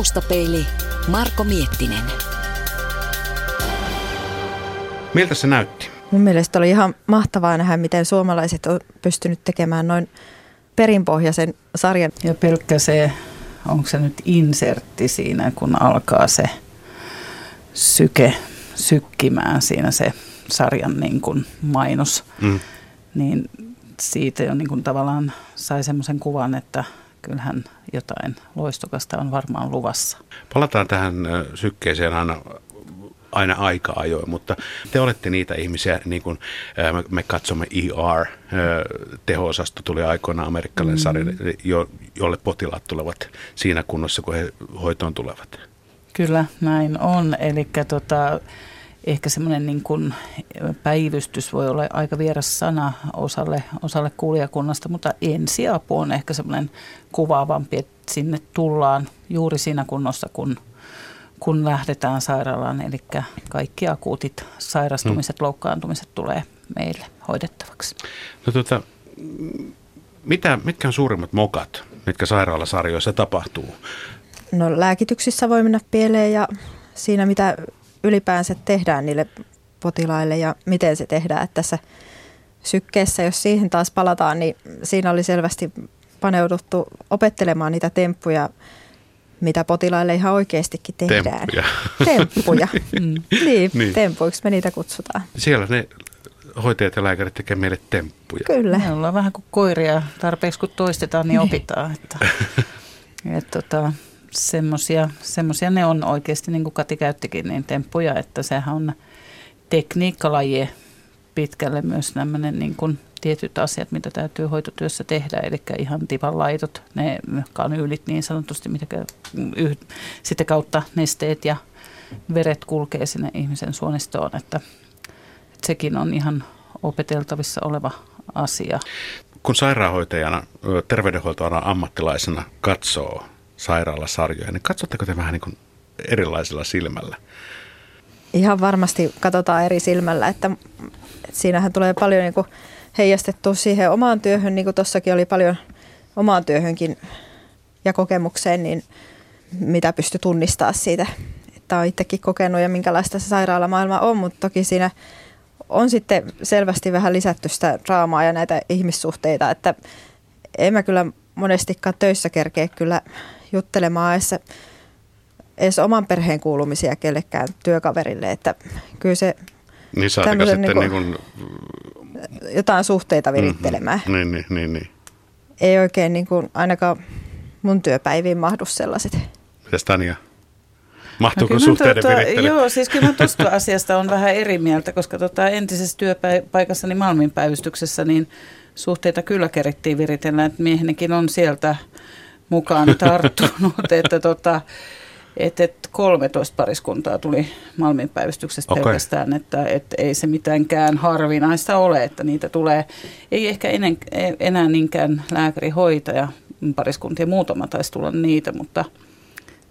Taustapeili, Marko Miettinen. Miltä se näytti? Mun mielestä oli ihan mahtavaa nähdä, miten suomalaiset on pystynyt tekemään noin perinpohjaisen sarjan. Ja pelkkä se, onko se nyt insertti siinä, kun alkaa se syke sykkimään siinä se sarjan niin kuin mainos, niin siitä jo niin kuin tavallaan sai semmoisen kuvan, että kyllähän jotain loistokasta on varmaan luvassa. Palataan tähän sykkeeseen aina aika-ajoin, mutta te olette niitä ihmisiä, niin kuin me katsomme ER, teho-osasto tuli aikoinaan amerikkalainen sarja, jolle potilaat tulevat siinä kunnossa, kun he hoitoon tulevat. Kyllä, näin on. Eli ehkä semmoinen niin kuin päivystys voi olla aika vieras sana osalle kuulijakunnasta, mutta ensiapu on ehkä semmoinen kuvaavampi, että sinne tullaan juuri siinä kunnossa, kun lähdetään sairaalaan. Eli kaikki akuutit sairastumiset, loukkaantumiset tulee meille hoidettavaksi. No mitkä on suurimmat mokat, mitkä sairaalasarjoissa tapahtuu? No lääkityksissä voi mennä pieleen ja siinä mitä ylipäänsä tehdään niille potilaille ja miten se tehdään. Että tässä sykkeessä, jos siihen taas palataan, niin siinä oli selvästi paneuduttu opettelemaan niitä temppuja, mitä potilaille ihan oikeastikin tehdään. Temppuja. Niin, tempuiksi me niitä kutsutaan. Siellä ne hoitajat ja lääkärit tekee meille temppuja. Kyllä. Me ollaan vähän kuin koiria. Tarpeeksi kun toistetaan, niin opitaan. Semmoisia ne on oikeasti, niin kuin Kati käyttikin, niin temppuja, että sehän on tekniikkalaji pitkälle myös nämä niin kuin tietyt asiat, mitä täytyy hoitotyössä tehdä, eli ihan tipan laitot, ne kanyylit niin sanotusti, mitä sitä kautta nesteet ja veret kulkee sinne ihmisen suonistoon, että sekin on ihan opeteltavissa oleva asia. Kun sairaanhoitajana, terveydenhuoltoalan ammattilaisena katsoo sairaalasarjoja, niin katsotteko te vähän niin kuin erilaisella silmällä? Ihan varmasti katsotaan eri silmällä, että siinähän tulee paljon niin kuin heijastettua siihen omaan työhön, niin kuin tuossakin oli paljon omaan työhönkin ja kokemukseen, niin mitä pystyi tunnistamaan siitä, että on itsekin kokenut ja minkälaista se sairaalamaailma on, mutta toki siinä on sitten selvästi vähän lisätty sitä draamaa ja näitä ihmissuhteita, että en mä kyllä monestikaan töissä kerkeä kyllä juttelemaan edes oman perheen kuulumisia kellekään työkaverille, että kyllä se niin tämmöisen niin jotain suhteita virittelemään. Niin. Ei oikein niin kuin ainakaan mun työpäiviin mahdu sellaiset. Mitäs Tanja? Mahtuuko suhteiden virittely? Joo, siis kyllä tuosta asiasta on vähän eri mieltä, koska entisessä työpaikassani Malmin päivystyksessä niin suhteita kyllä kerittiin viritellä, että miehenikin on sieltä mukaan tarttunut, että 13 pariskuntaa tuli Malmin päivystyksestä pelkästään, että ei se mitäänkään harvinaista ole, että niitä tulee, ei ehkä enää niinkään lääkärihoitaja, pariskuntia muutama taisi tulla niitä, mutta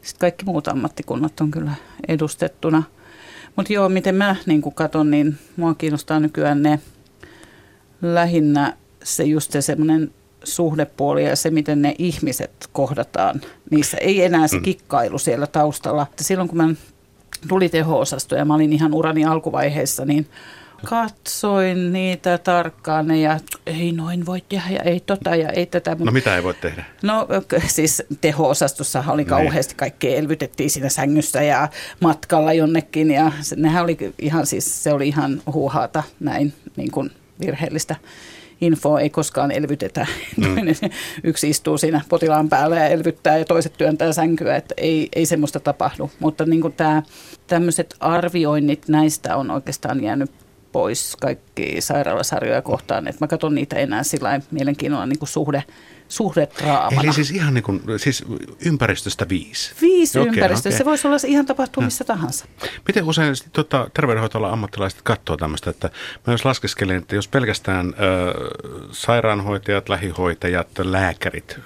sitten kaikki muut ammattikunnat on kyllä edustettuna. Mutta joo, miten mä niin kun katson, niin mua kiinnostaa nykyään ne lähinnä se just semmoinen suhdepuoli ja se, miten ne ihmiset kohdataan. Niissä ei enää se kikkailu siellä taustalla. Silloin kun mä tulin teho-osastoon ja mä olin ihan urani alkuvaiheessa, niin katsoin niitä tarkkaan ja ei noin voi tehdä ja ei ja ei tätä. No mitä ei voi tehdä? No siis teho-osastossahan oli kauheasti kaikkea, elvytettiin siinä sängyssä ja matkalla jonnekin ja nehän oli ihan siis, se oli ihan huuhaata näin niin kuin virheellistä infoa, ei koskaan elvytetä. Yksi istuu siinä potilaan päällä ja elvyttää ja toiset työntää sänkyä, että ei semmoista tapahdu. Mutta niin kuin tämmöiset arvioinnit näistä on oikeastaan jäänyt pois kaikki sairaalasarjoja kohtaan. Et mä katson niitä enää sillä mielenkiinnolla niin kuin suhdetraamana. Eli siis ihan niin kuin, siis ympäristöstä 5? 5 ympäristöstä. Okay. Se voisi olla ihan tapahtua missä tahansa. Miten usein terveydenhoitoalan ammattilaiset katsoo tämmöistä, että mä jos laskeskelin, että jos pelkästään sairaanhoitajat, lähihoitajat, lääkärit,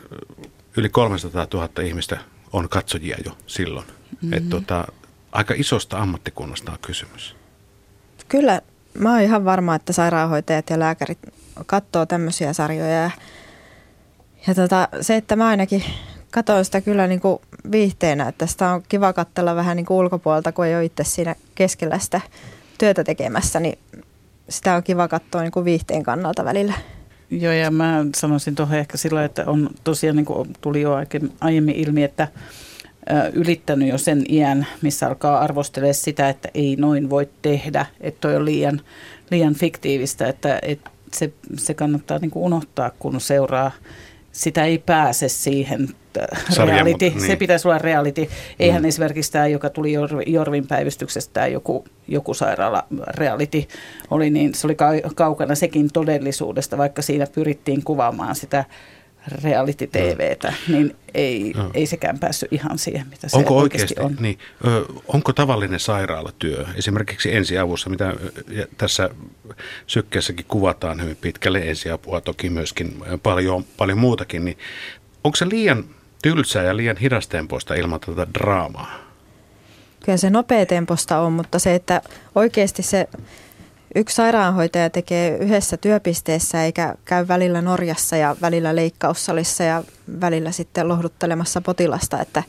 yli 300 000 ihmistä on katsojia jo silloin. Mm-hmm. Että aika isosta ammattikunnasta on kysymys. Kyllä. Mä oon ihan varma, että sairaanhoitajat ja lääkärit katsoo tämmöisiä sarjoja. Ja se, että mä ainakin Katoin sitä kyllä niin kuin viihteenä, että sitä on kiva katsella vähän niin kuin ulkopuolelta, kun ei ole itse siinä keskellä sitä työtä tekemässä, niin sitä on kiva katsoa niin kuin viihteen kannalta välillä. Joo, ja mä sanoisin tuohon ehkä sillä, että on tosiaan, niin kuin tuli jo aiemmin ilmi, että ylittänyt jo sen iän, missä alkaa arvostelemaan sitä, että ei noin voi tehdä, että toi on liian fiktiivistä, että se kannattaa niin kuin unohtaa, kun seuraa. Sitä ei pääse siihen reality. Niin. Se pitäisi olla reality. Eihän esimerkiksi tämä, joka tuli Jorvin päivystyksestä, joku sairaala reality oli, niin se oli kaukana sekin todellisuudesta, vaikka siinä pyrittiin kuvaamaan sitä reality TV:tä, niin ei sekään päässyt ihan siihen, mitä se onko oikeasti on. Niin, onko tavallinen sairaalatyö, esimerkiksi ensiavussa, mitä tässä sykkeessäkin kuvataan hyvin pitkälle, ensiapua toki myöskin paljon muutakin, niin onko se liian tylsää ja liian hidastempoista ilman tätä draamaa? Kyllä se nopeatempoista on, mutta se, että oikeasti se yksi sairaanhoitaja tekee yhdessä työpisteessä eikä käy välillä Norjassa ja välillä leikkaussalissa ja välillä sitten lohduttelemassa potilasta, että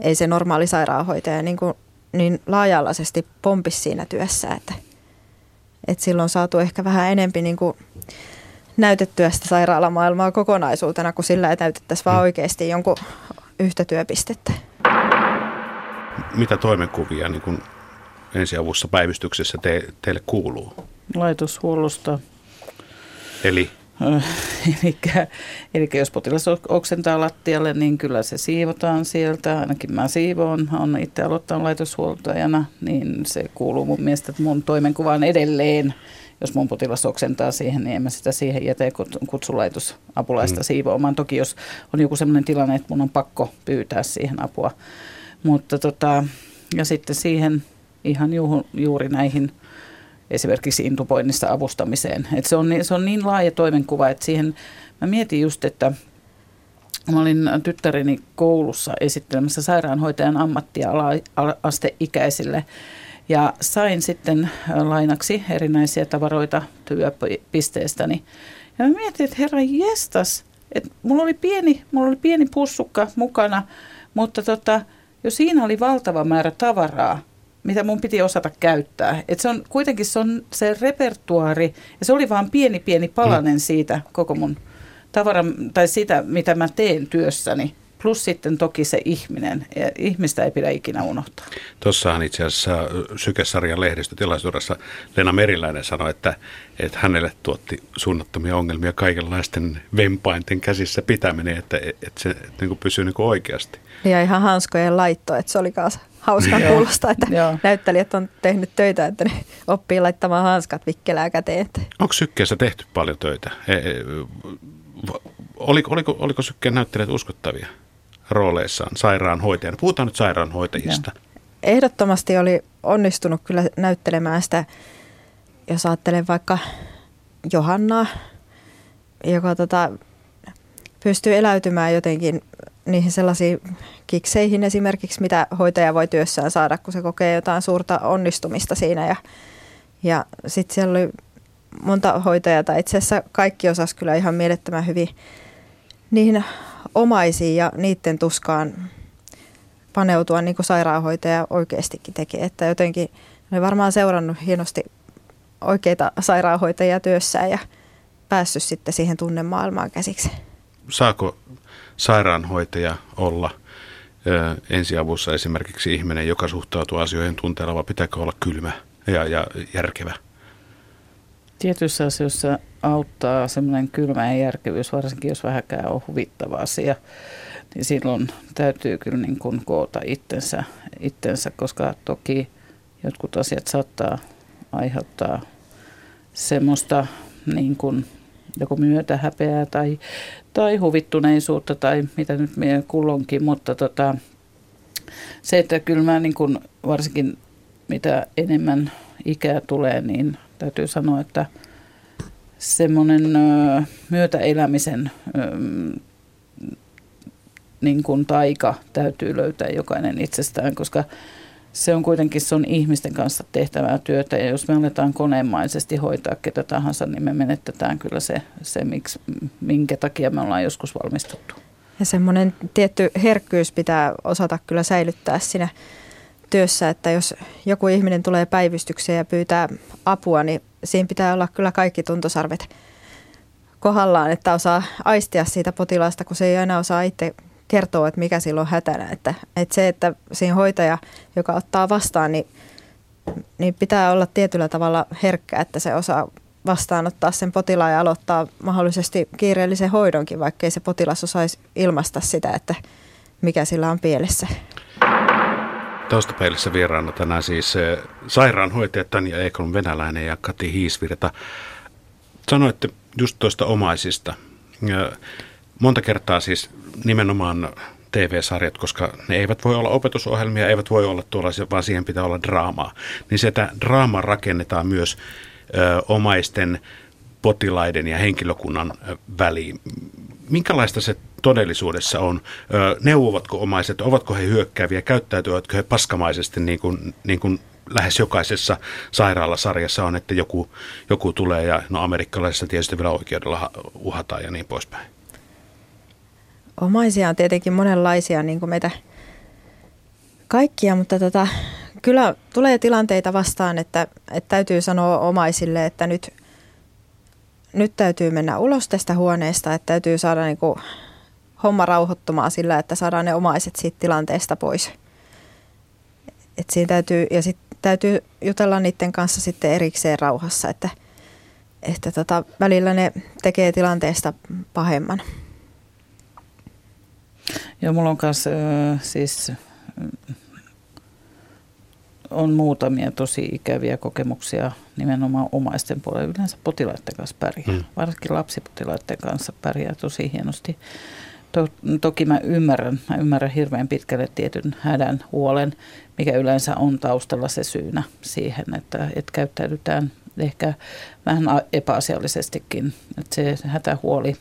ei se normaali sairaanhoitaja niin laaja-alaisesti pompi siinä työssä. Että silloin on saatu ehkä vähän enempi niin kuin näytettyä sitä sairaalamaailmaa kokonaisuutena, kun sillä ei näytettäisi vaan oikeasti jonkun yhtä työpistettä. Mitä toimenkuvia niin kun ensiavussa päivystyksessä teille kuuluu? Laitoshuollosta. Eli? Eli jos potilas oksentaa lattialle, niin kyllä se siivotaan sieltä. Ainakin mä siivoon, on itse aloittanut laitoshuoltajana, niin se kuuluu mun mielestä mun toimenkuvaan edelleen. Jos mun potilas oksentaa siihen, niin en mä sitä siihen jätä, kutsun laitosapulaista siivoamaan. Toki jos on joku sellainen tilanne, että mun on pakko pyytää siihen apua. Mutta ja sitten siihen ihan juuri näihin esimerkiksi intuboinnista avustamiseen. Et se on niin laaja toimenkuva, että siihen mä mietin just, että mä olin tyttäreni koulussa esittelemässä sairaanhoitajan ammattia alasteikäisille ja sain sitten lainaksi erinäisiä tavaroita työpisteestäni. Ja mä mietin, että herra jestas, että mulla oli pieni pussukka mukana, mutta jo siinä oli valtava määrä tavaraa, mitä mun piti osata käyttää. Et se on kuitenkin se repertuaari, ja se oli vaan pieni palanen siitä koko mun tavaran, tai sitä, mitä mä teen työssäni. Plus sitten toki se ihminen. Ja ihmistä ei pidä ikinä unohtaa. Tuossahan itse asiassa Syke-sarjan lehdistötilaisuudessa Lena Meriläinen sanoi, että hänelle tuotti suunnattomia ongelmia kaikenlaisten vempainten käsissä pitäminen, että se niin pysyy niin oikeasti. Ja ihan hanskojen laitto, että se oli kanssa hauskan kuulosta, että näyttelijät on tehnyt töitä, että ne oppii laittamaan hanskat vikkelää käteen. Onko Sykkeessä tehty paljon töitä? Oliko Sykkeen näyttelijät uskottavia rooleissaan sairaanhoitajana? Puhutaan nyt sairaanhoitajista. Ja. Ehdottomasti oli onnistunut kyllä näyttelemään sitä, jos ajattelen vaikka Johannaa, joka pystyy eläytymään jotenkin niihin sellaisiin kikseihin esimerkiksi, mitä hoitaja voi työssään saada, kun se kokee jotain suurta onnistumista siinä. Ja sitten siellä oli monta hoitajaa, tai itse asiassa kaikki osasi kyllä ihan mielettömän hyvin niihin omaisiin ja niiden tuskaan paneutua, niin kuin sairaanhoitaja oikeastikin tekee. Että jotenkin ne varmaan seurannut hienosti oikeita sairaanhoitajia työssään ja päässyt sitten siihen tunnemaailmaan käsiksi. Saako sairaanhoitaja olla ensiavussa esimerkiksi ihminen, joka suhtautuu asioihin tunteella, vai pitääkö olla kylmä ja järkevä? Tietyissä asioissa auttaa semmoinen kylmä ja järkevyys, varsinkin jos vähäkään on huvittava asia, niin silloin täytyy kyllä niin kuin koota itsensä, koska toki jotkut asiat saattaa aiheuttaa semmoista niin kuin joko myötähäpeää tai huvittuneisuutta tai mitä nyt meidän kulloinkin, mutta se, että kyllä mä niin kun varsinkin mitä enemmän ikää tulee, niin täytyy sanoa, että semmoinen myötäelämisen niin kun taika täytyy löytää jokainen itsestään, koska se on ihmisten kanssa tehtävää työtä, ja jos me aletaan koneemaisesti hoitaa ketä tahansa, niin me menetetään kyllä se minkä takia me ollaan joskus valmistuttu. Ja semmoinen tietty herkkyys pitää osata kyllä säilyttää siinä työssä, että jos joku ihminen tulee päivystykseen ja pyytää apua, niin siinä pitää olla kyllä kaikki tuntosarvet kohdallaan, että osaa aistia siitä potilaasta, kun se ei aina osaa itse kertoa, että mikä silloin on hätänä. Että se, että siinä hoitaja, joka ottaa vastaan, niin pitää olla tietyllä tavalla herkkä, että se osaa vastaanottaa sen potilaan ja aloittaa mahdollisesti kiireellisen hoidonkin, vaikkei se potilas osaisi ilmaista sitä, että mikä sillä on pielessä. Taustapeilissä vieraana tänään siis sairaanhoitajat Tanja Ekholm-Venäläinen ja Kati Hiisvirta. Sanoitte just tuosta omaisista. Monta kertaa siis nimenomaan TV-sarjat, koska ne eivät voi olla opetusohjelmia, eivät voi olla tuollaisia, vaan siihen pitää olla draamaa. Niin sitä draamaa rakennetaan myös omaisten, potilaiden ja henkilökunnan väliin. Minkälaista se todellisuudessa on? Neuvovatko omaiset, ovatko he hyökkääviä, käyttäytyvätkö he paskamaisesti niin kuin lähes jokaisessa sairaalasarjassa on, että joku tulee ja no amerikkalaisessa tietysti vielä oikeudella uhataan ja niin poispäin. Omaisia on tietenkin monenlaisia niin kuin meitä kaikkia, mutta kyllä tulee tilanteita vastaan, että täytyy sanoa omaisille, että nyt täytyy mennä ulos tästä huoneesta, että täytyy saada niin kuin homma rauhoittumaan sillä, että saadaan ne omaiset siitä tilanteesta pois. Et siinä täytyy jutella niiden kanssa sitten erikseen rauhassa, että välillä ne tekee tilanteesta pahemman. Ja mulla on myös on muutamia tosi ikäviä kokemuksia nimenomaan omaisten puolella. Yleensä potilaiden kanssa pärjää. Varsinkin lapsipotilaiden kanssa pärjää tosi hienosti. Toki mä ymmärrän hirveän pitkälle tietyn hädän, huolen, mikä yleensä on taustalla se syynä siihen, että käyttäydytään ehkä vähän epäasiallisestikin. Että se hätähuoli,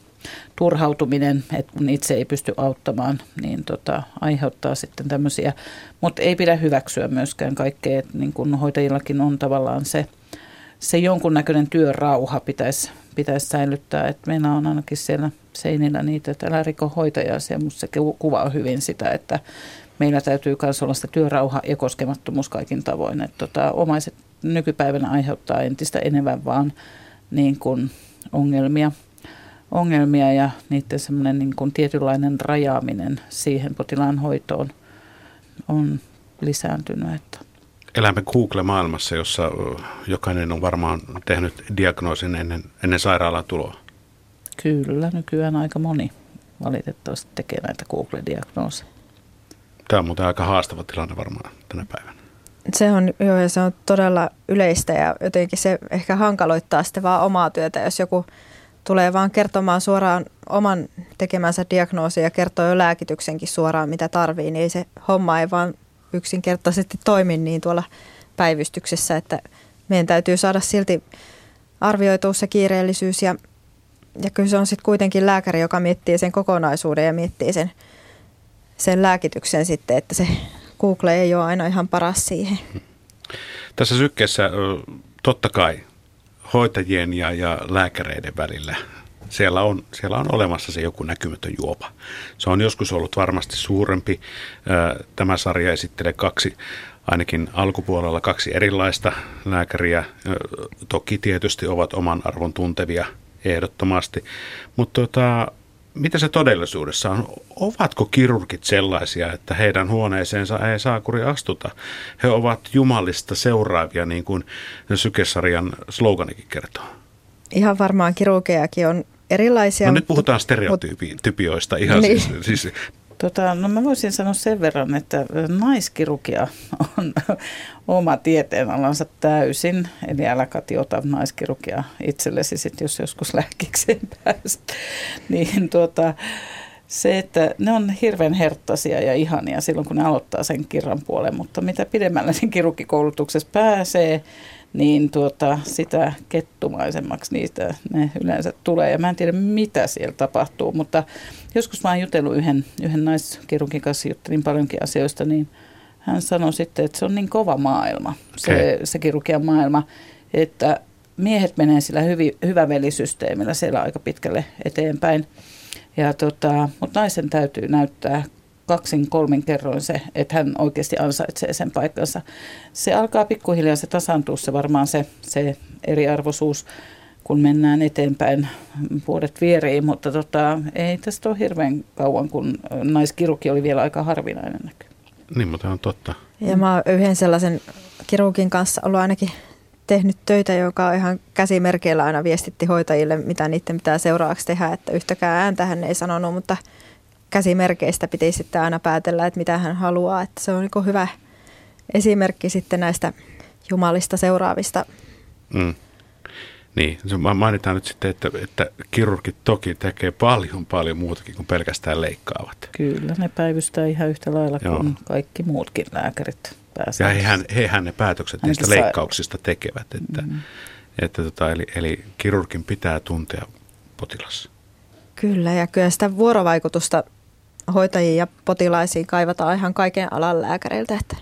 turhautuminen, että kun itse ei pysty auttamaan, niin aiheuttaa sitten tämmöisiä. Mutta ei pidä hyväksyä myöskään kaikkea, että niin kun hoitajillakin on tavallaan se jonkunnäköinen työrauha pitäisi säilyttää, että meillä on ainakin siellä seinillä niitä, että älä riko hoitajaa, se musta kuvaa hyvin sitä, että meillä täytyy myös olla sitä työrauha ja koskemattomuus kaikin tavoin, että omaiset nykypäivänä aiheuttaa entistä enemmän vaan niin kuin ongelmia ja niiden semmoinen niin kuin tietynlainen rajaaminen siihen potilaan hoitoon on lisääntynyt, että elämme Google-maailmassa, jossa jokainen on varmaan tehnyt diagnoosin ennen sairaalaan tuloa. Kyllä, nykyään aika moni valitettavasti tekee näitä Google-diagnooseja. Tämä on muuten aika haastava tilanne varmaan tänä päivänä. Se on, joo, ja se on todella yleistä ja jotenkin se ehkä hankaloittaa sitten vaan omaa työtä, jos joku tulee vaan kertomaan suoraan oman tekemänsä diagnoosin ja kertoo jo lääkityksenkin suoraan, mitä tarvii, niin se homma ei vaan yksinkertaisesti toimin niin tuolla päivystyksessä, että meidän täytyy saada silti arvioitua se kiireellisyys ja kyllä se on sitten kuitenkin lääkäri, joka miettii sen kokonaisuuden ja miettii sen lääkityksen sitten, että se Google ei ole aina ihan paras siihen. Tässä sykkeessä totta kai hoitajien ja lääkäreiden välillä Siellä on olemassa se joku näkymätön juopa. Se on joskus ollut varmasti suurempi. Tämä sarja esittelee kaksi, ainakin alkupuolella kaksi erilaista lääkäriä. Toki tietysti ovat oman arvon tuntevia ehdottomasti. Mutta mitä se todellisuudessa on? Ovatko kirurgit sellaisia, että heidän huoneeseensa ei saakuri astuta? He ovat jumalista seuraavia, niin kuin Syke-sarjan sloganikin kertoo. Ihan varmaan kirurgejakin on erilaisia. No nyt puhutaan stereotypioista ihan niin. Siis. No mä voisin sanoa sen verran, että naiskirurgia on oma tieteenalansa täysin. Eli älä Kati ota naiskirurgia itsellesi, sit, jos joskus lääkikseen päästä. Niin se, että ne on hirveän herttaisia ja ihania silloin, kun ne aloittaa sen kirran puolen. Mutta mitä pidemmällä sen kirurgikoulutuksessa pääsee, niin sitä kettumaisemmaksi niitä ne yleensä tulee. Ja mä en tiedä, mitä siellä tapahtuu, mutta joskus mä oon jutellut yhden naiskirurgin kanssa, juttelin paljonkin asioista, niin hän sanoi sitten, että se on niin kova maailma, se kirurgian maailma, että miehet menee sillä hyvävelisysteemillä siellä aika pitkälle eteenpäin. Mutta naisen täytyy näyttää 2-3 kerroin se, että hän oikeasti ansaitsee sen paikkansa. Se alkaa pikkuhiljaa, se tasaantuu se varmaan se eriarvoisuus, kun mennään eteenpäin vuodet vieriin, mutta ei tästä ole hirveän kauan, kun naiskirurgi oli vielä aika harvinainen näky. Niin, mutta tämä on totta. Ja mä oon yhden sellaisen kirurgin kanssa ollut ainakin tehnyt töitä, joka ihan käsimerkeillä aina viestitti hoitajille, mitä niiden pitää seuraavaksi tehdä, että yhtäkään ääntä hän ei sanonut, mutta käsimerkeistä piti sitten aina päätellä, että mitä hän haluaa. Että se on niin kuin hyvä esimerkki sitten näistä jumalista seuraavista. Mm. Niin, mainitaan nyt sitten, että kirurgit toki tekee paljon muutakin kuin pelkästään leikkaavat. Kyllä, ne päivystää ihan yhtä lailla kuin kaikki muutkin lääkärit pääsevät. Ja hehän ne päätökset niistä leikkauksista tekevät. Että, eli kirurgin pitää tuntea potilas. Kyllä, ja kyllä sitä vuorovaikutusta hoitajiin ja potilaisiin kaivataan ihan kaiken alan lääkäreiltä. Että.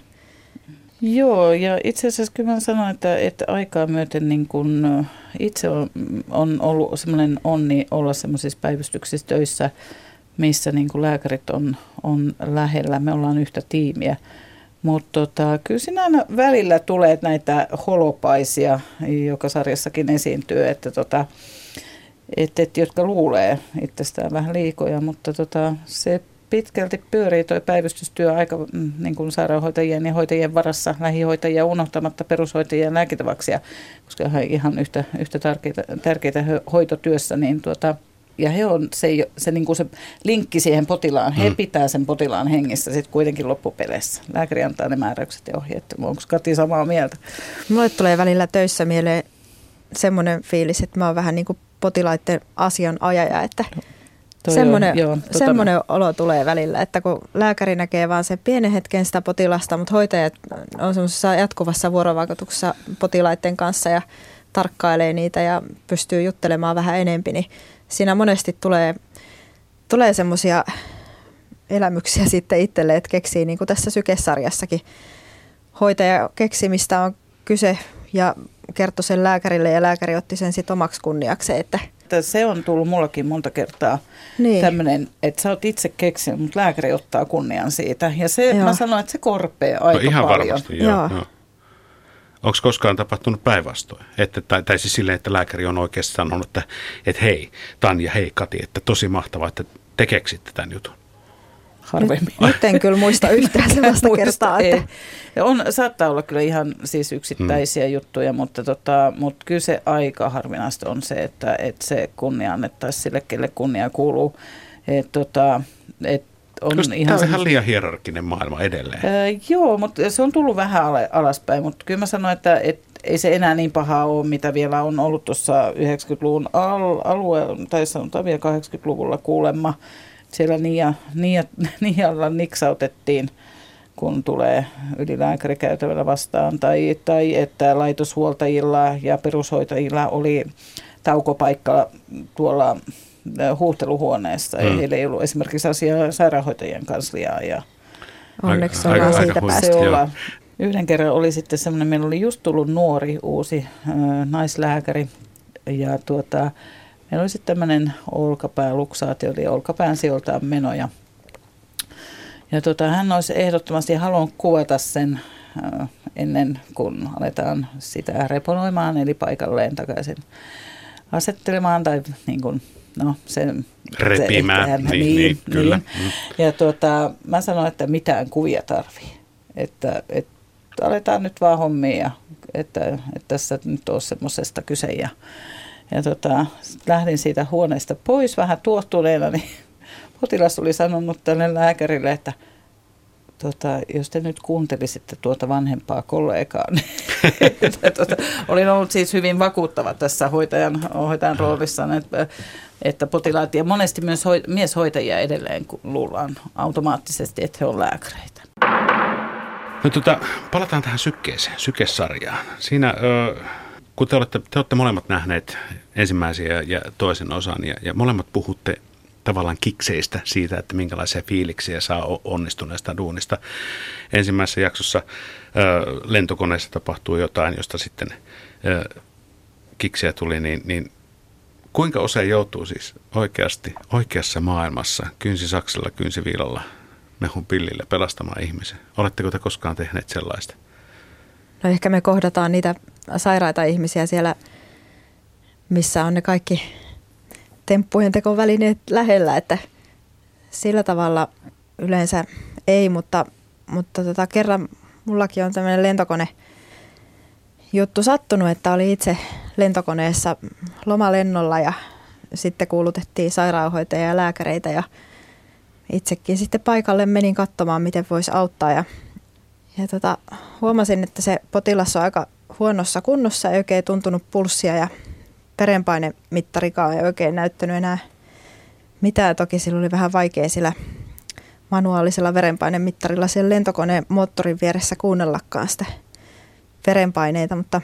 Joo, ja itse asiassa kyllä mä sanoin, että aikaa myöten niin kun itse on ollut semmoinen onni olla semmoisissa päivystyksissä töissä, missä niin kun lääkärit on lähellä, me ollaan yhtä tiimiä. Mutta kyllä siinä aina välillä tulee näitä holopaisia, joka sarjassakin esiintyy, että jotka luulee itsestään vähän liikoja, mutta se pitkälti pyörii tuo päivystystyö aika niin kuin sairaanhoitajien ja hoitajien varassa, lähihoitajia unohtamatta perushoitajia ja lääkitävaksi, koska ihan yhtä tärkeitä hoitotyössä. Niin ja he on se, niin kuin se linkki siihen potilaan, he pitää sen potilaan hengissä sitten kuitenkin loppupeleissä. Lääkäri antaa ne määräykset ja ohjeet. Onko Kati samaa mieltä? Mulle tulee välillä töissä mieleen semmoinen fiilis, että mä oon vähän niin kuin potilaiden asianajaja, että semmoinen olo tulee välillä, että kun lääkäri näkee vaan sen pienen hetken sitä potilasta, mutta hoitajat on semmoisessa jatkuvassa vuorovaikutuksessa potilaiden kanssa ja tarkkailee niitä ja pystyy juttelemaan vähän enempi, niin siinä monesti tulee semmoisia elämyksiä sitten itselle, että keksii niin kuin tässä sykesarjassakin. Hoitaja keksi, mistä on kyse ja kertoi sen lääkärille ja lääkäri otti sen sitten omaksi kunniakseen. Että se on tullut mullakin monta kertaa niin. Tämmöinen, että sä oot itse keksinyt, mutta lääkäri ottaa kunnian siitä. Ja se, mä sanoin, että se korpeaa aika ihan paljon. Ihan varmasti, joo. Onko koskaan tapahtunut päinvastoin? Tai siis silleen, että lääkäri on oikeasti sanonut, että hei Tanja, hei Kati, että tosi mahtavaa, että te keksitte tämän jutun. Harvemmin. Nyt en kyllä muista yhtään sellaista kertaa. Että. Saattaa olla kyllä ihan siis yksittäisiä juttuja, mutta kyllä se aika harvinaista on se, että se kunnia annettaisiin sille, kelle kunnia kuuluu. Tämä on ihan liian hierarkkinen maailma edelleen. Joo, mutta se on tullut vähän alaspäin, mutta kyllä mä sanoin, että ei se enää niin pahaa ole, mitä vielä on ollut tuossa 90-luvun alueen, tai sanotaan vielä 80-luvulla kuulemma. Siellä Niialla niksautettiin, kun tulee ylilääkärikäytävällä vastaan, tai että laitoshuoltajilla ja perushoitajilla oli taukopaikka tuolla huuhteluhuoneessa. Heillä ei ollut esimerkiksi asiaa sairaanhoitajien kansliaa. Ja onneksi ollaan siitä päästy. Yhden kerran oli sitten semmoinen, meillä oli just tullut nuori uusi naislääkäri, ja meillä oli sitten tämmöinen olkapääluksaatio, eli olkapään sijoiltaan meno. Ja hän olisi ehdottomasti halunnut kuvata sen ennen kuin aletaan sitä reponoimaan, eli paikalleen takaisin asettelemaan tai niin kuin, sen repimään. Niin, kyllä. Niin. Ja mä sanoin, että mitään kuvia tarvii, että aletaan nyt vaan hommia, ja että tässä nyt on semmoisesta kyse. Ja lähdin siitä huoneesta pois vähän tuohtuneena, niin potilas oli sanonut tälle lääkärille, että jos te nyt kuuntelisitte tuota vanhempaa kollegaa, niin olin ollut siis hyvin vakuuttava tässä hoitajan roolissa, että potilaat ja monesti myös mieshoitajia edelleen luullaan automaattisesti, että he on lääkäreitä. No, palataan tähän sykesarjaan. Siinä... Kun te olette molemmat nähneet ensimmäisen ja toisen osan ja molemmat puhutte tavallaan kikseistä siitä, että minkälaisia fiiliksiä saa onnistuneesta duunista. Ensimmäisessä jaksossa lentokoneessa tapahtuu jotain, josta sitten kiksejä tuli, niin Kuinka usein joutuu siis oikeasti oikeassa maailmassa kynsisaksilla, kynsiviilalla, mehun pillillä pelastamaan ihmisen? Oletteko te koskaan tehneet sellaista? No ehkä me kohdataan niitä sairaita ihmisiä siellä, missä on ne kaikki temppujen tekovälineet lähellä, että sillä tavalla yleensä ei, mutta kerran mullakin on tämmöinen lentokone juttu sattunut, että oli itse lentokoneessa lomalennolla ja sitten kuulutettiin sairaanhoitajia ja lääkäreitä ja itsekin sitten paikalle menin katsomaan, miten voisi auttaa ja huomasin, että se potilas on aika huonossa kunnossa, ei oikein tuntunut pulssia ja verenpainemittarikaan ei oikein näyttänyt enää mitään. Toki sillä oli vähän vaikea sillä manuaalisella verenpainemittarilla siellä lentokoneen moottorin vieressä kuunnellakaan sitä verenpaineita, mutta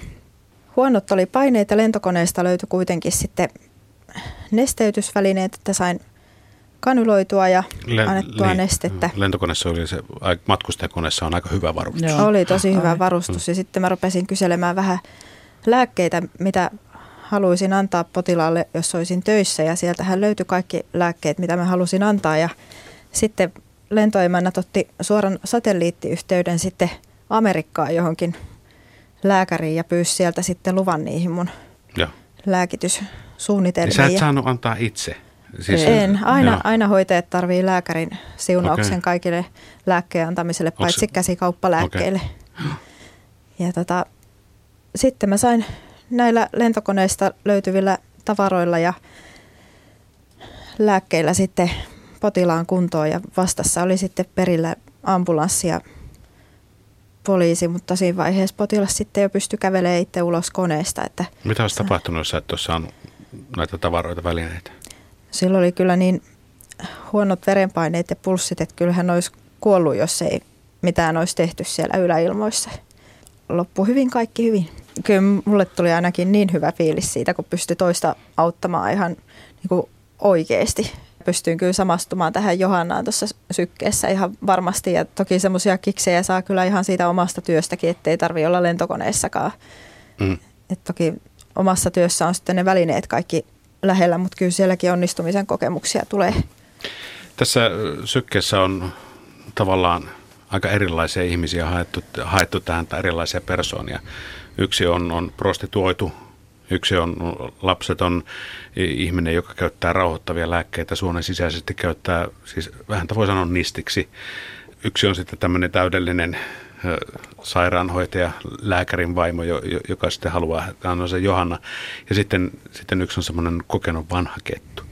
huonot oli paineita. Lentokoneesta löytyi kuitenkin sitten nesteytysvälineet, että sain kanyloitua ja annettua nestettä. Lentokoneessa oli se, matkustajakoneessa on aika hyvä varustus. Joo. Oli tosi hyvä varustus ja sitten mä rupesin kyselemään vähän lääkkeitä, mitä haluaisin antaa potilaalle, jos olisin töissä, ja sieltähän löytyi kaikki lääkkeet, mitä mä halusin antaa, ja sitten lentoemännät otti suoran satelliittiyhteyden sitten Amerikkaan johonkin lääkäriin ja pyysi sieltä sitten luvan niihin mun lääkityssuunnitelmiin. Sä et saanut antaa itse? Siis en. Aina hoitajat tarvii lääkärin siunauksen kaikille lääkkeen antamiselle, paitsi käsikauppalääkkeille. Okay. Ja sitten mä sain näillä lentokoneista löytyvillä tavaroilla ja lääkkeillä sitten potilaan kuntoon, ja vastassa oli sitten perillä ambulanssi ja poliisi, mutta siinä vaiheessa potilas sitten jo pystyi kävelemään itse ulos koneesta. Että mitä olisi tapahtunut, jos sä et ole saanut näitä tavaroita, välineitä? Silloin oli kyllä niin huonot verenpaineet ja pulssit, että kyllähän olisi kuollut, jos ei mitään olisi tehty siellä yläilmoissa. Loppu hyvin, kaikki hyvin. Kyllä mulle tuli ainakin niin hyvä fiilis siitä, kun pystyi toista auttamaan ihan niin kuin oikeasti. Pystyin kyllä samastumaan tähän Johannaan tuossa sykkeessä ihan varmasti. Ja toki semmoisia kiksejä saa kyllä ihan siitä omasta työstäkin, ettei tarvitse olla lentokoneessakaan. Mm. Et toki omassa työssä on sitten ne välineet kaikki lähellä, mutta kyllä sielläkin onnistumisen kokemuksia tulee. Tässä sykkeessä on tavallaan aika erilaisia ihmisiä haettu tähän, tai erilaisia persoonia. Yksi on prostituoitu, yksi on lapseton ihminen, joka käyttää rauhoittavia lääkkeitä, suonen sisäisesti käyttää, siis vähän voi sanoa nistiksi. Yksi on sitten tämmöinen täydellinen sairaanhoitaja, lääkärin vaimo, joka sitten haluaa, tämä on se Johanna. Ja sitten yksi on semmoinen kokenut vanha kettu.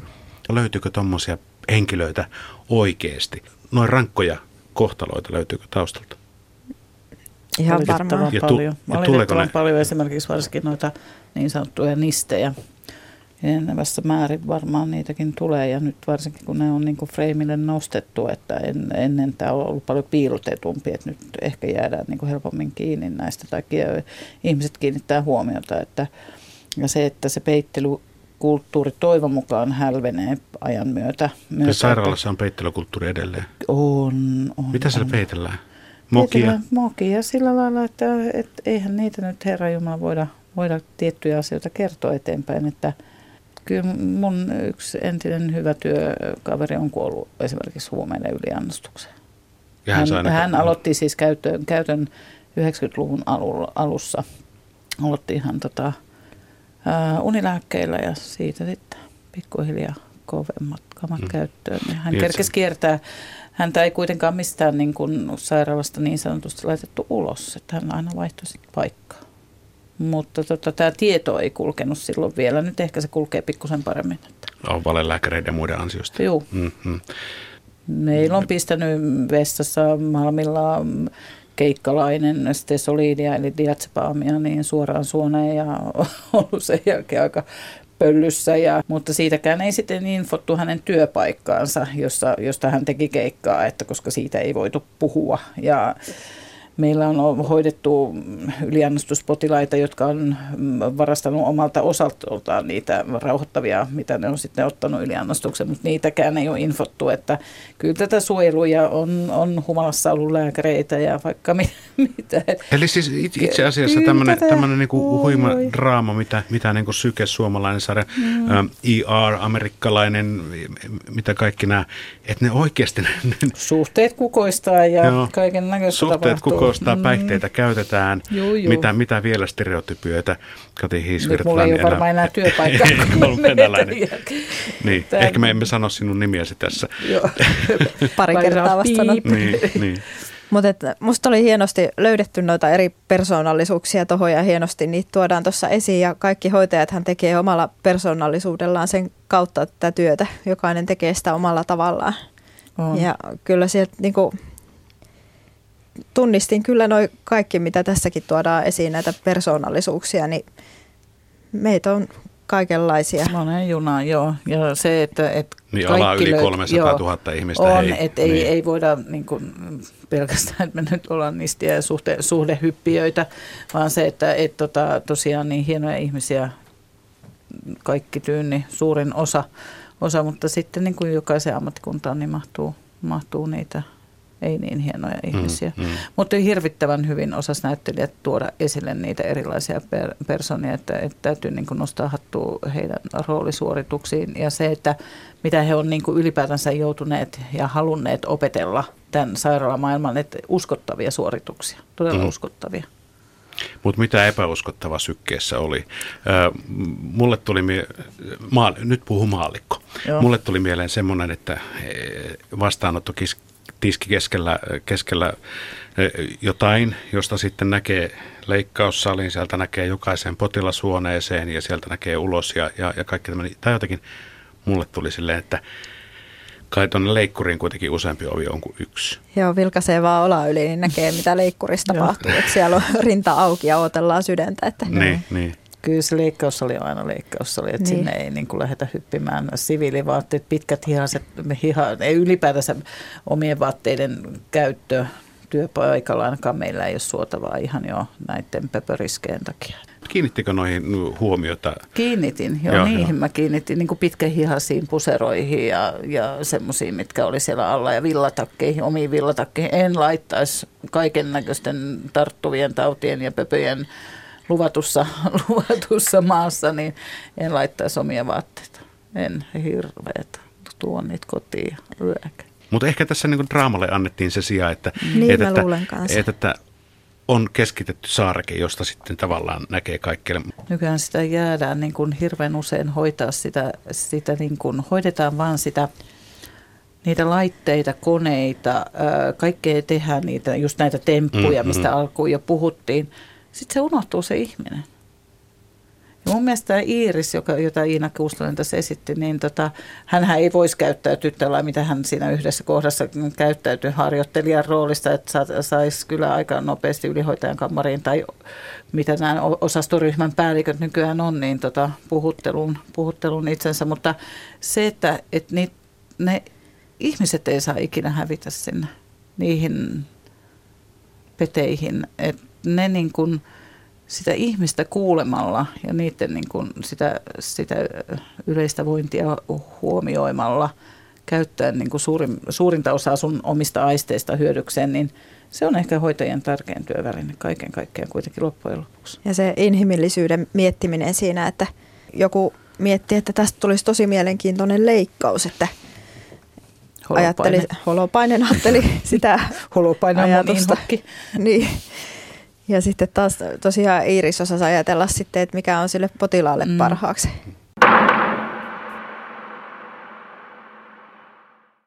Löytyykö tommosia henkilöitä oikeasti? Noin rankkoja kohtaloita löytyykö taustalta? Ihan varmaan paljon. Valitettavan paljon esimerkiksi varsinkin noita niin sanottuja nistejä. Enenevässä määrin varmaan niitäkin tulee, ja nyt varsinkin kun ne on niin kuin freimille nostettu, että ennen tämä on ollut paljon piilotetumpi, että nyt ehkä jäädään niin kuin helpommin kiinni näistä, tai ihmiset kiinnittää huomiota. Ja se, että se peittelykulttuuri toivon mukaan hälvenee ajan myötä. Sairaalassa on peittelykulttuuri edelleen? On. Mitä siellä peitellään? Mokia sillä lailla, että eihän niitä nyt herranjumala voida tiettyjä asioita kertoa eteenpäin. Että kyllä mun yksi entinen hyvä työkaveri on kuollut esimerkiksi huumeiden yliannostukseen. Hän aloitti siis käytön 90-luvun alussa. Aloitti ihan unilääkkeillä ja siitä sitten pikkuhiljaa kovemmat käyttöön. Hän kerkesi kiertää. Häntä ei kuitenkaan mistään niin kuin sairaalasta niin sanotusti laitettu ulos, että hän aina vaihtoi sitten paikkaa. Mutta tämä tieto ei kulkenut silloin vielä. Nyt ehkä se kulkee pikkusen paremmin. On valelääkäreiden ja muiden ansiosta. Joo. Mm-hmm. Meillä on pistänyt vessassa Malmilla keikkalainen stesoliidia eli diatsepaamia niin suoraan suoneen ja ollut sen jälkeen aika pöllyssä, mutta siitäkään ei sitten infottu hänen työpaikkaansa, josta hän teki keikkaa, että koska siitä ei voitu puhua. Ja Meillä on hoidettu yliannostuspotilaita, jotka on varastanut omalta osaltaan niitä rauhoittavia, mitä ne on sitten ottanut yliannostuksen, mutta niitäkään ei ole infottu. Että kyllä tätä suojeluja on humalassa ollut lääkäreitä ja vaikka mitä. Eli siis itse asiassa tämmöinen niinku huima draama, mitä niinku Syke, suomalainen sarja, ER, amerikkalainen, mitä kaikki nämä, että ne oikeasti... Suhteet kukoistaa ja kaiken näköistä tapahtuu. Koostaa, päihteitä käytetään, mitä vielä stereotypioita Kati Hiisvirta. Mulla ei ole varmaan enää työpaikkaa, kun niin. Ehkä me emme sano sinun nimiäsi tässä. Joo. Pari kertaa vasta sanottu. Niin. Mutta musta oli hienosti löydetty noita eri persoonallisuuksia tuohon ja hienosti niitä tuodaan tuossa esiin. Ja kaikki hoitajathan tekee omalla persoonallisuudellaan sen kautta tätä työtä. Jokainen tekee sitä omalla tavallaan. On. Ja kyllä sieltä... Niinku, tunnistin kyllä noi kaikki, mitä tässäkin tuodaan esiin, näitä persoonallisuuksia, niin meitä on kaikenlaisia. Monen juna, joo. Ja se, että niin alaa yli 300 000 ihmistä. On, että niin. ei voida niin kuin, pelkästään, että me nyt ollaan nistiä ja suhdehyppiöitä, vaan se, että tosiaan niin hienoja ihmisiä, kaikki tyynni, suurin osa, mutta sitten niin kuin jokaisen ammattikuntaan niin mahtuu niitä. Ei niin hienoja ihmisiä. Mutta hirvittävän hyvin osasi näyttelijät tuoda esille niitä erilaisia persoonia, että täytyy niin kuin nostaa hattua heidän roolisuorituksiin. Ja se, että mitä he on niin kuin ylipäätänsä joutuneet ja halunneet opetella tämän sairaalamaailman, että uskottavia suorituksia, todella uskottavia. Mutta mitä epäuskottava Sykkeessä oli? Mulle tuli nyt puhu maallikko. Joo. Mulle tuli mieleen semmoinen, että vastaanottotiski keskellä jotain, josta sitten näkee leikkaussaliin, sieltä näkee jokaisen potilashuoneeseen ja sieltä näkee ulos ja kaikki tämmöinen. Tai jotenkin mulle tuli silleen, että kai tuonne leikkuriin kuitenkin useampi ovi on kuin yksi. Joo, vilkaisee vaan ola yli, niin näkee mitä leikkurissa tapahtuu. Että siellä on rinta auki ja odotellaan sydäntä. Että niin. Kyllä se leikkaussali on aina leikkaussali, että sinne ei niin kuin lähdetä hyppimään. Siviilivaatteet, pitkät hihaset, ei ylipäätänsä omien vaatteiden käyttö työpaikalla ainakaan meillä ei ole suotavaa ihan jo näiden pöpöriskeen takia. Kiinnittikö noihin huomiota? Kiinnitin, niihin mä kiinnitin, niin kuin pitkähihasiin puseroihin ja semmoisiin, mitkä oli siellä alla ja villatakkeihin, omiin villatakkeihin. En laittaisi kaiken näköisten tarttuvien tautien ja pöpöjen luvatussa maassa, niin en laittaisi omia vaatteita. En hirveätä. Tuon niitä kotiin yökä. Mutta ehkä tässä niinku draamalle annettiin se sija, että on keskitetty saareke, josta sitten tavallaan näkee kaikkelle. Nykyään sitä jäädään niin kuin hirveän usein hoitaa sitä niin kuin hoidetaan vaan sitä... Niitä laitteita, koneita, kaikkea tehdään niitä, just näitä temppuja, mistä alkuun jo puhuttiin. Sitten se unohtuu se ihminen. Ja mun mielestä tämä Iiris, jota Iina Kuustonen tässä esitti, niin hänhän ei voisi käyttäytyä tällä, mitä hän siinä yhdessä kohdassa käyttäytyi harjoittelijan roolista, että saisi kyllä aika nopeasti ylihoitajan kammariin tai mitä nämä osastoryhmän päälliköt nykyään on, niin puhuttelun itsensä. Mutta se, että ne ihmiset ei saa ikinä hävitä sinne niihin peteihin, että ne niin kuin sitä ihmistä kuulemalla ja niiden niin kuin sitä yleistä vointia huomioimalla käyttäen niin kuin suurinta osaa sun omista aisteista hyödykseen, niin se on ehkä hoitajien tärkein työväline kaiken kaikkiaan kuitenkin loppujen lopuksi. Ja se inhimillisyyden miettiminen siinä, että joku miettii, että tästä tulisi tosi mielenkiintoinen leikkaus, että Holopainen ajatteli sitä ajatusta. Niin. Ja sitten taas tosiaan Iiris osasi ajatella sitten, että mikä on sille potilaalle parhaaksi.